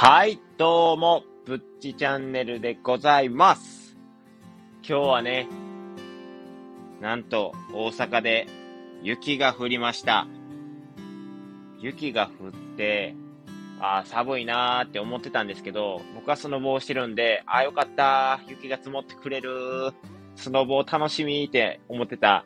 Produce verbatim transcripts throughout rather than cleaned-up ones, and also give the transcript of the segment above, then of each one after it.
はい、どうも、ぶっちチャンネルでございます。今日はね、なんと大阪で雪が降りました。雪が降って、あー寒いなーって思ってたんですけど、僕はスノボをしてるんで、あーよかったー、雪が積もってくれるー、スノボを楽しみーって思ってた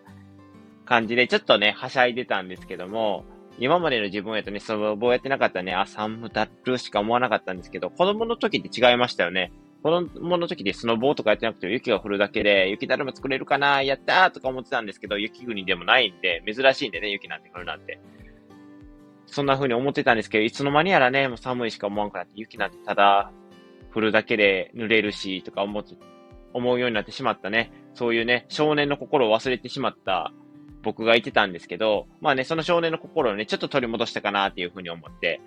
感じで、ちょっとね、はしゃいでたんですけども、今までの自分やとね、スノボをやってなかったらね、あ、寒だるしか思わなかったんですけど、子供の時って違いましたよね。子供の時でスノボとかやってなくても雪が降るだけで、雪だるま作れるかな、やったーとか思ってたんですけど、雪国でもないんで、珍しいんでね、雪なんて降るなんて。そんな風に思ってたんですけど、いつの間にやらね、もう寒いしか思わんくなって、雪なんてただ降るだけで濡れるし、とか思って、思うようになってしまったね。そういうね、少年の心を忘れてしまった。僕が言ってたんですけど、まあね、その少年の心をね、ちょっと取り戻したかなっていうふうに思って、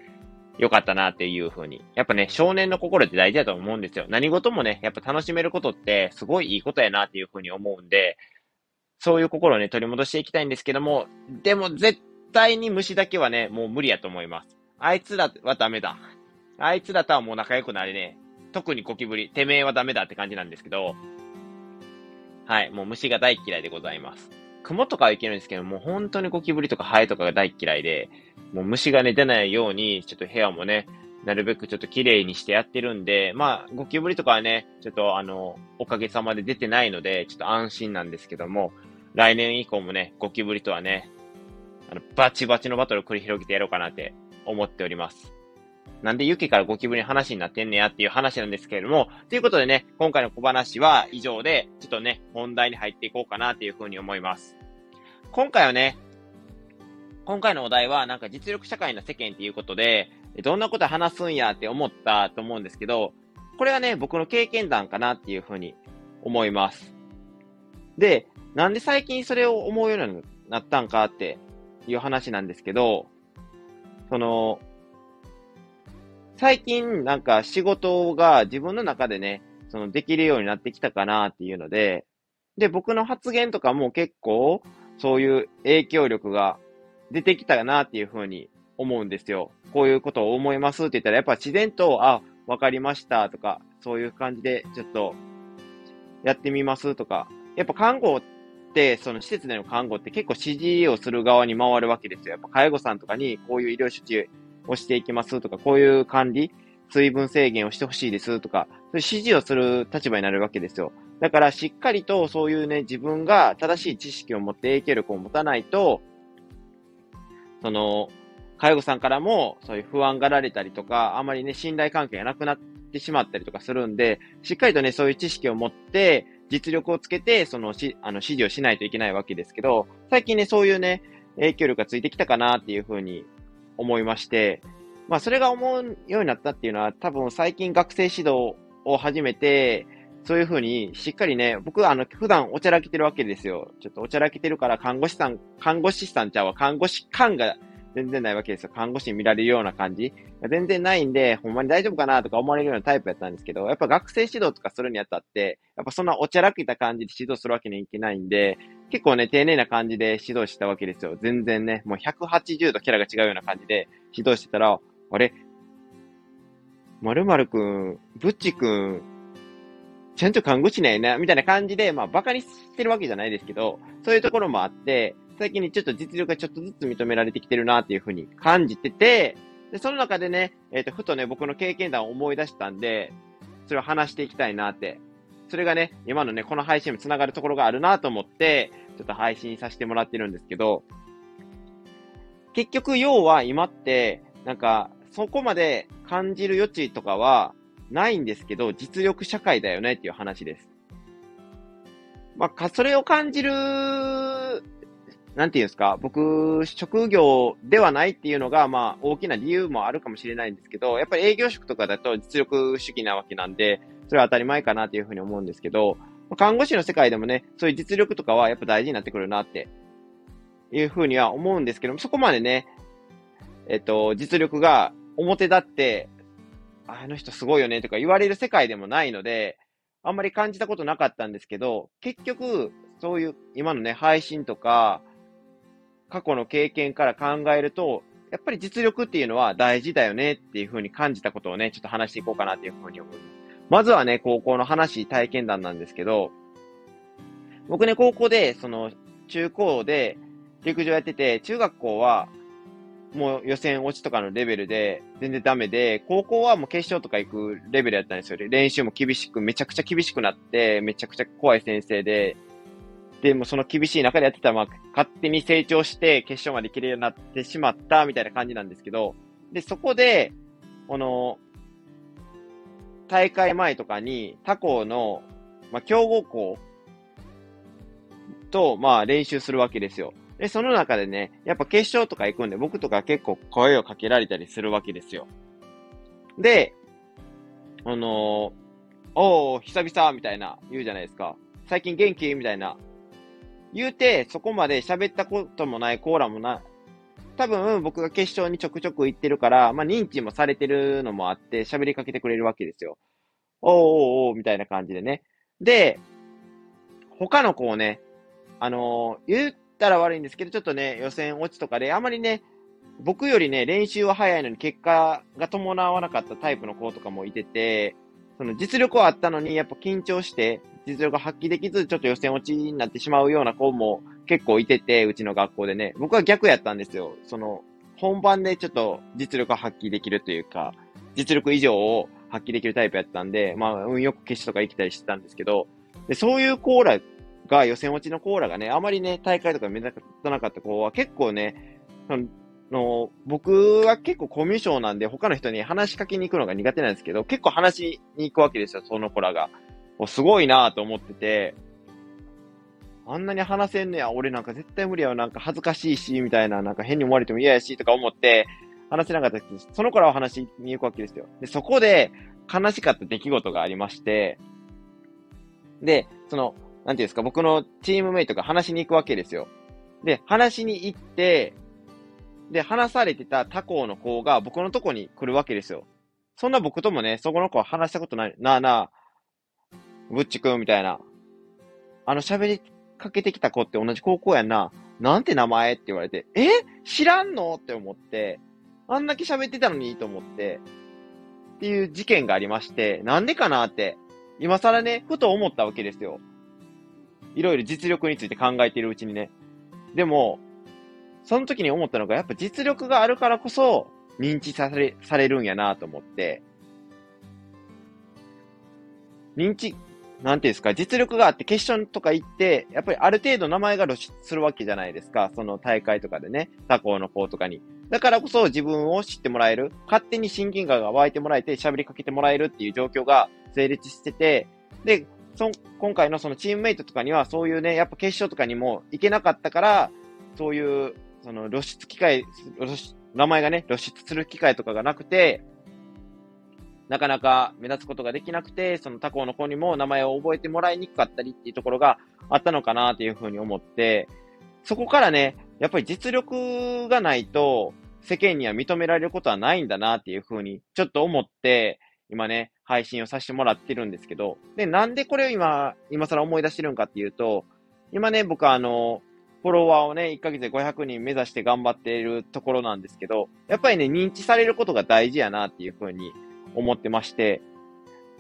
よかったなっていうふうに。やっぱね、少年の心って大事だと思うんですよ。何事もね、やっぱ楽しめることって、すごいいいことやなっていうふうに思うんで、そういう心をね、取り戻していきたいんですけども、でも絶対に虫だけはね、もう無理やと思います。あいつらはダメだ。あいつらとはもう仲良くなれねえ。特にゴキブリ、てめえはダメだって感じなんですけど、はい、もう虫が大嫌いでございます。雲とかはいけるんですけど、もう本当にゴキブリとかハエとかが大嫌いで、もう虫がね、出ないように、ちょっと部屋もね、なるべくちょっと綺麗にしてやってるんで、まあ、ゴキブリとかはね、ちょっとあの、おかげさまで出てないので、ちょっと安心なんですけども、来年以降もね、ゴキブリとはね、あの、バチバチのバトルを繰り広げてやろうかなって思っております。なんで雪からゴキブリの話になってんねやっていう話なんですけれども、ということでね、今回の小話は以上で、ちょっとね、本題に入っていこうかなっていうふうに思います。今回はね、今回のお題はなんか実力社会の世間っていうことで、どんなこと話すんやって思ったと思うんですけど、これはね、僕の経験談かなっていうふうに思います。で、なんで最近それを思うようになったんかっていう話なんですけど、その、最近なんか仕事が自分の中でね、そのできるようになってきたかなっていうので、で、僕の発言とかも結構そういう影響力が出てきたなっていうふうに思うんですよ。こういうことを思いますって言ったらやっぱ自然と、あ、わかりましたとか、そういう感じでちょっとやってみますとか、やっぱ看護って、その施設での看護って結構指示をする側に回るわけですよ。やっぱ介護さんとかにこういう医療処置をしていきますとか、こういう管理、水分制限をしてほしいですとか、そういう指示をする立場になるわけですよ。だからしっかりとそういうね、自分が正しい知識を持って影響力を持たないと、その、介護さんからもそういう不安がられたりとか、あまりね、信頼関係がなくなってしまったりとかするんで、しっかりとね、そういう知識を持って、実力をつけて、その、し、あの、指示をしないといけないわけですけど、最近ね、そういうね、影響力がついてきたかなっていうふうに、思いまして、まあそれが思うようになったっていうのは多分最近学生指導を始めて、そういうふうにしっかりね、僕はあの普段おちゃらけてるわけですよ。ちょっとおちゃらけてるから看護師さん、看護師さんちゃうわ、看護師感が全然ないわけですよ。看護師に見られるような感じ全然ないんで、ほんまに大丈夫かなとか思われるようなタイプやったんですけど、やっぱ学生指導とかするにあたって、やっぱそんなおちゃらけた感じで指導するわけにいけないんで、結構ね、丁寧な感じで指導したわけですよ。全然ね、もうひゃくはちじゅうどキャラが違うような感じで指導してたら、あれ？〇〇くん、ぶっちくん、ちゃんと看護師なんやな、みたいな感じで、まあバカにしてるわけじゃないですけど、そういうところもあって、最近にちょっと実力がちょっとずつ認められてきてるなっていうふうに感じてて、で、その中でね、えっと、ふとね、僕の経験談を思い出したんで、それを話していきたいなって。それがね、今のね、この配信も繋がるところがあるなと思って、ちょっと配信させてもらってるんですけど、結局、要は今って、なんか、そこまで感じる余地とかはないんですけど、実力社会だよねっていう話です。まあ、それを感じる、なんていうんですか、僕、職業ではないっていうのが、まあ、大きな理由もあるかもしれないんですけど、やっぱり営業職とかだと実力主義なわけなんで、それは当たり前かなというふうに思うんですけど、看護師の世界でもね、そういう実力とかはやっぱ大事になってくるなっていうふうには思うんですけど、そこまでね、えっと、実力が表立って、あの人すごいよねとか言われる世界でもないので、あんまり感じたことなかったんですけど、結局、そういう今のね、配信とか、過去の経験から考えると、やっぱり実力っていうのは大事だよねっていうふうに感じたことをね、ちょっと話していこうかなっていうふうに思います。まずはね、高校の話、体験談なんですけど、僕ね、高校で、その、中高で陸上やってて、中学校は、もう予選落ちとかのレベルで全然ダメで、高校はもう決勝とか行くレベルやったんですよ。練習も厳しく、めちゃくちゃ厳しくなって、めちゃくちゃ怖い先生で、でもその厳しい中でやってたら、まあ、勝手に成長して決勝まで行けるようになってしまったみたいな感じなんですけど、で、そこで、この、大会前とかに他校の、まあ、強豪校と、まあ、練習するわけですよ。で、その中でね、やっぱ決勝とか行くんで、僕とか結構声をかけられたりするわけですよ。で、あのー、おー、久々みたいな言うじゃないですか。最近元気みたいな。言うて、そこまで喋ったこともない、コーラもない。多分、僕が決勝にちょくちょく行ってるから、まあ、認知もされてるのもあって、喋りかけてくれるわけですよ。おーおーおー、みたいな感じでね。で、他の子をね、あのー、言う、たら悪いんですけど、ちょっとね、予選落ちとかで、あまりね、僕よりね、練習は早いのに結果が伴わなかったタイプの子とかもいてて、その実力はあったのに、やっぱ緊張して、実力が発揮できず、ちょっと予選落ちになってしまうような子も結構いてて、うちの学校でね、僕は逆やったんですよ。その、本番でちょっと実力を発揮できるというか、実力以上を発揮できるタイプやったんで、まあ、運よく決勝とか行きたりしてたんですけど、で、そういう子ら、が予選落ちのコーラがね、あまりね、大会とか目立たなかった子は結構ね、あの、僕は結構コミュ障なんで、他の人に話しかけに行くのが苦手なんですけど、結構話しに行くわけですよ、その子らが。すごいなぁと思ってて、あんなに話せんねや、俺なんか絶対無理や、なんか恥ずかしいし、みたいな、なんか変に思われても嫌やし、とか思って、話せなかったです。その子らは話しに行くわけですよ。で、そこで、悲しかった出来事がありまして、で、その、なんていうんですか、僕のチームメイトが話しに行くわけですよ。で、話しに行って、で、話されてた他校の子が僕のとこに来るわけですよ。そんな僕ともね、そこの子は話したことない。なあなあ、ぶっちくんみたいな。あの喋りかけてきた子って同じ高校やんな。なんて名前って言われて、え？知らんの？って思って、あんだけ喋ってたのにいいと思って、っていう事件がありまして、なんでかなって、今更ね、ふと思ったわけですよ。いろいろ実力について考えているうちにね。でも、その時に思ったのが、やっぱ実力があるからこそ、認知され、されるんやなと思って。認知、なんていうんですか、実力があって決勝とか行って、やっぱりある程度名前が露出するわけじゃないですか。その大会とかでね、他校の子とかに。だからこそ自分を知ってもらえる。勝手に親近感が湧いてもらえて、喋りかけてもらえるっていう状況が成立してて、で、そ今回のそのチームメイトとかにはそういうね、やっぱ決勝とかにも行けなかったから、そういう、その露出機会、名前がね、露出する機会とかがなくて、なかなか目立つことができなくて、その他校の子にも名前を覚えてもらいにくかったりっていうところがあったのかなっていうふうに思って、そこからね、やっぱり実力がないと世間には認められることはないんだなっていうふうにちょっと思って、今ね、配信をさせてもらってるんですけど、で、なんでこれを今、今更思い出してるんかっていうと、今ね、僕はあの、フォロワーをね、いっかげつでごひゃくにん目指して頑張っているところなんですけど、やっぱりね、認知されることが大事やなっていうふうに思ってまして、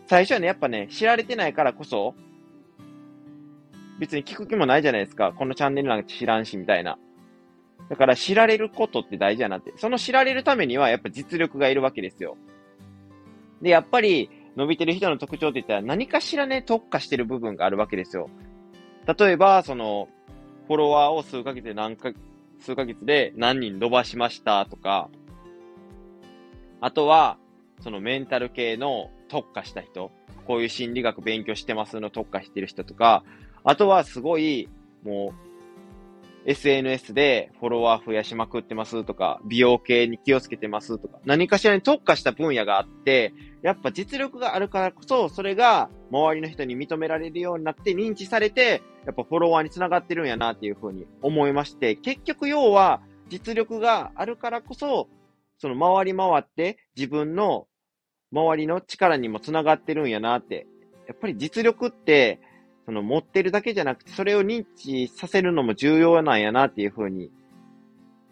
最初はね、やっぱね、知られてないからこそ、別に聞く気もないじゃないですか。このチャンネルなんか知らんし、みたいな。だから知られることって大事やなって。その知られるためには、やっぱ実力がいるわけですよ。で、やっぱり伸びてる人の特徴って言ったら何かしらね、特化してる部分があるわけですよ。例えば、その、フォロワーを数ヶ月で何か、数ヶ月で何人伸ばしましたとか、あとは、そのメンタル系の特化した人、こういう心理学勉強してますの特化してる人とか、あとはすごい、もう、エスエヌエス でフォロワー増やしまくってますとか、美容系に気をつけてますとか、何かしらに特化した分野があって、やっぱ実力があるからこそ、それが周りの人に認められるようになって認知されて、やっぱフォロワーにつながってるんやなっていうふうに思いまして、結局要は実力があるからこそ、その回り回って自分の周りの力にもつながってるんやなって、やっぱり実力って、その持ってるだけじゃなくて、それを認知させるのも重要なんやなっていうふうに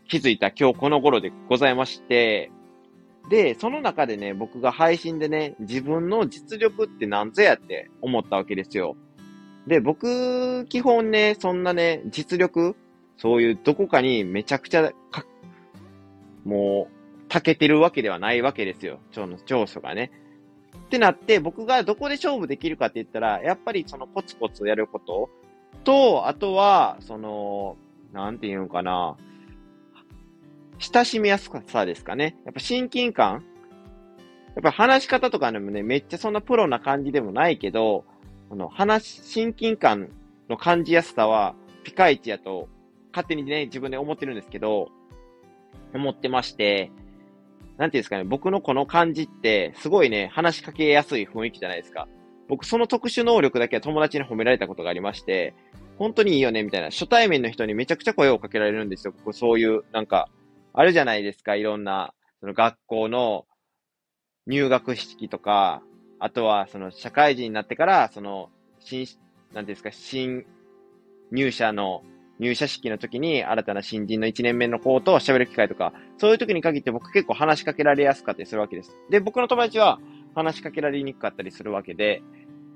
気づいた今日この頃でございまして、で、その中でね、僕が配信でね、自分の実力ってなんぞやって思ったわけですよ。で、僕、基本ね、そんなね、実力、そういうどこかにめちゃくちゃ、かもう、長けてるわけではないわけですよ。長の長所がね。ってなって、僕がどこで勝負できるかって言ったら、やっぱりそのコツコツやることと、あとは、その、なんていうのかな、親しみやすさですかね。やっぱ親近感。やっぱ話し方とかでもね、めっちゃそんなプロな感じでもないけど、この話、親近感の感じやすさはピカイチやと勝手にね、自分で思ってるんですけど、思ってまして、なんていうんですかね、僕のこの感じってすごいね、話しかけやすい雰囲気じゃないですか。僕その特殊能力だけは友達に褒められたことがありまして、本当にいいよねみたいな、初対面の人にめちゃくちゃ声をかけられるんですよ。僕そういうなんか、あるじゃないですか、いろんな、その学校の入学式とか、あとはその社会人になってから、その、新、なんていうんですか、新入社の、入社式の時に新たな新人のいちねんめの子と喋る機会とか、そういう時に限って僕結構話しかけられやすかったりするわけです。で、僕の友達は話しかけられにくかったりするわけで、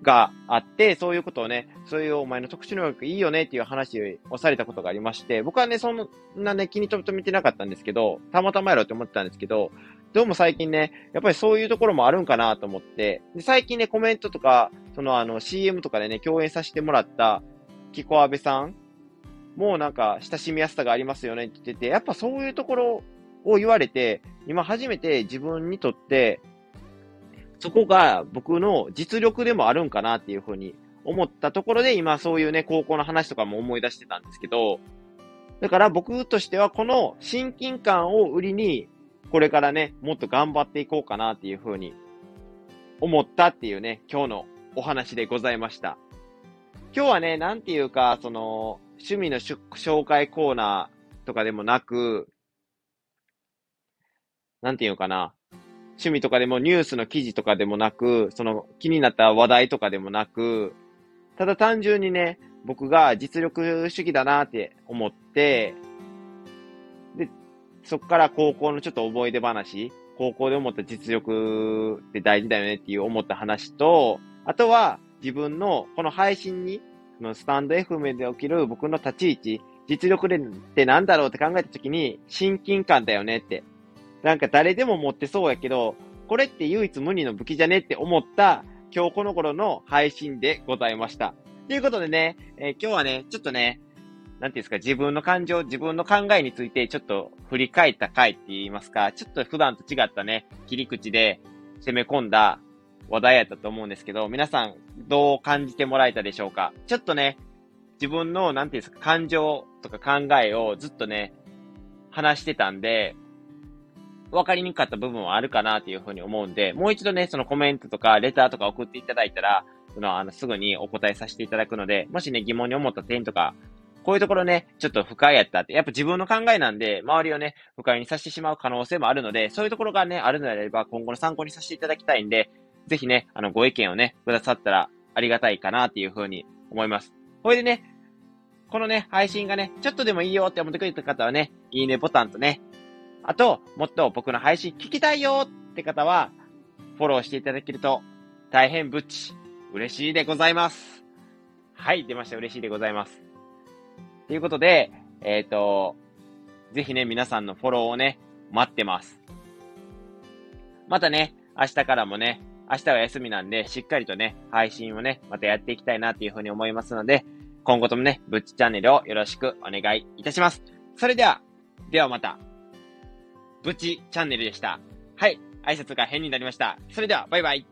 があって、そういうことをね、そういうお前の特殊能力いいよねっていう話をされたことがありまして、僕はね、そんなね、気に留めてなかったんですけど、たまたまやろうと思ってたんですけど、どうも最近ね、やっぱりそういうところもあるんかなと思って、で最近ね、コメントとか、そのあの シーエム とかでね、共演させてもらった、きこあべさんもなんか、親しみやすさがありますよねって言ってて、やっぱそういうところを言われて、今初めて自分にとって、そこが僕の実力でもあるんかなっていうふうに思ったところで、今そういうね、高校の話とかも思い出してたんですけど、だから僕としてはこの親近感を売りに、これからね、もっと頑張っていこうかなっていうふうに思ったっていうね、今日のお話でございました。今日はね、なんていうか、その、趣味の紹介コーナーとかでもなく、なんていうかな、趣味とかでもニュースの記事とかでもなく、その気になった話題とかでもなく、ただ単純にね、僕が実力主義だなって思って、で、そこから高校のちょっと思い出話、高校で思った実力って大事だよねっていう思った話と、あとは自分のこの配信に、このスタンド エフエム で起きる僕の立ち位置、実力ってなんだろうって考えたときに、親近感だよねって、なんか誰でも持ってそうやけど、これって唯一無二の武器じゃねって思った今日この頃の配信でございました。ということでね、えー、今日はね、ちょっとね、なんていうんですか、自分の感情、自分の考えについてちょっと振り返った回って言いますか、ちょっと普段と違ったね、切り口で攻め込んだ話題やったと思うんですけど、皆さんどう感じてもらえたでしょうか。ちょっとね、自分のなんていうんですか、感情とか考えをずっとね、話してたんで、わかりにくかった部分はあるかなというふうに思うんで、もう一度ね、そのコメントとかレターとか送っていただいたら、そのあのすぐにお答えさせていただくので、もしね、疑問に思った点とか、こういうところね、ちょっと不快やったって、やっぱ自分の考えなんで、周りをね、不快にさせてしまう可能性もあるので、そういうところがね、あるのであれば、今後の参考にさせていただきたいんで、ぜひね、あの、ご意見をね、くださったらありがたいかなというふうに思います。これでね、このね、配信がね、ちょっとでもいいよって思ってくれた方はね、いいねボタンとね、あと、もっと僕の配信聞きたいよって方は、フォローしていただけると、大変ぶっち、嬉しいでございます。はい、出ました。嬉しいでございます。ということで、えっと、ぜひね、皆さんのフォローをね、待ってます。またね、明日からもね、明日は休みなんで、しっかりとね、配信をね、またやっていきたいなというふうに思いますので、今後ともね、ぶっちチャンネルをよろしくお願いいたします。それでは、ではまた。ぶっちチャンネルでした。はい、挨拶が変になりました。それではバイバイ。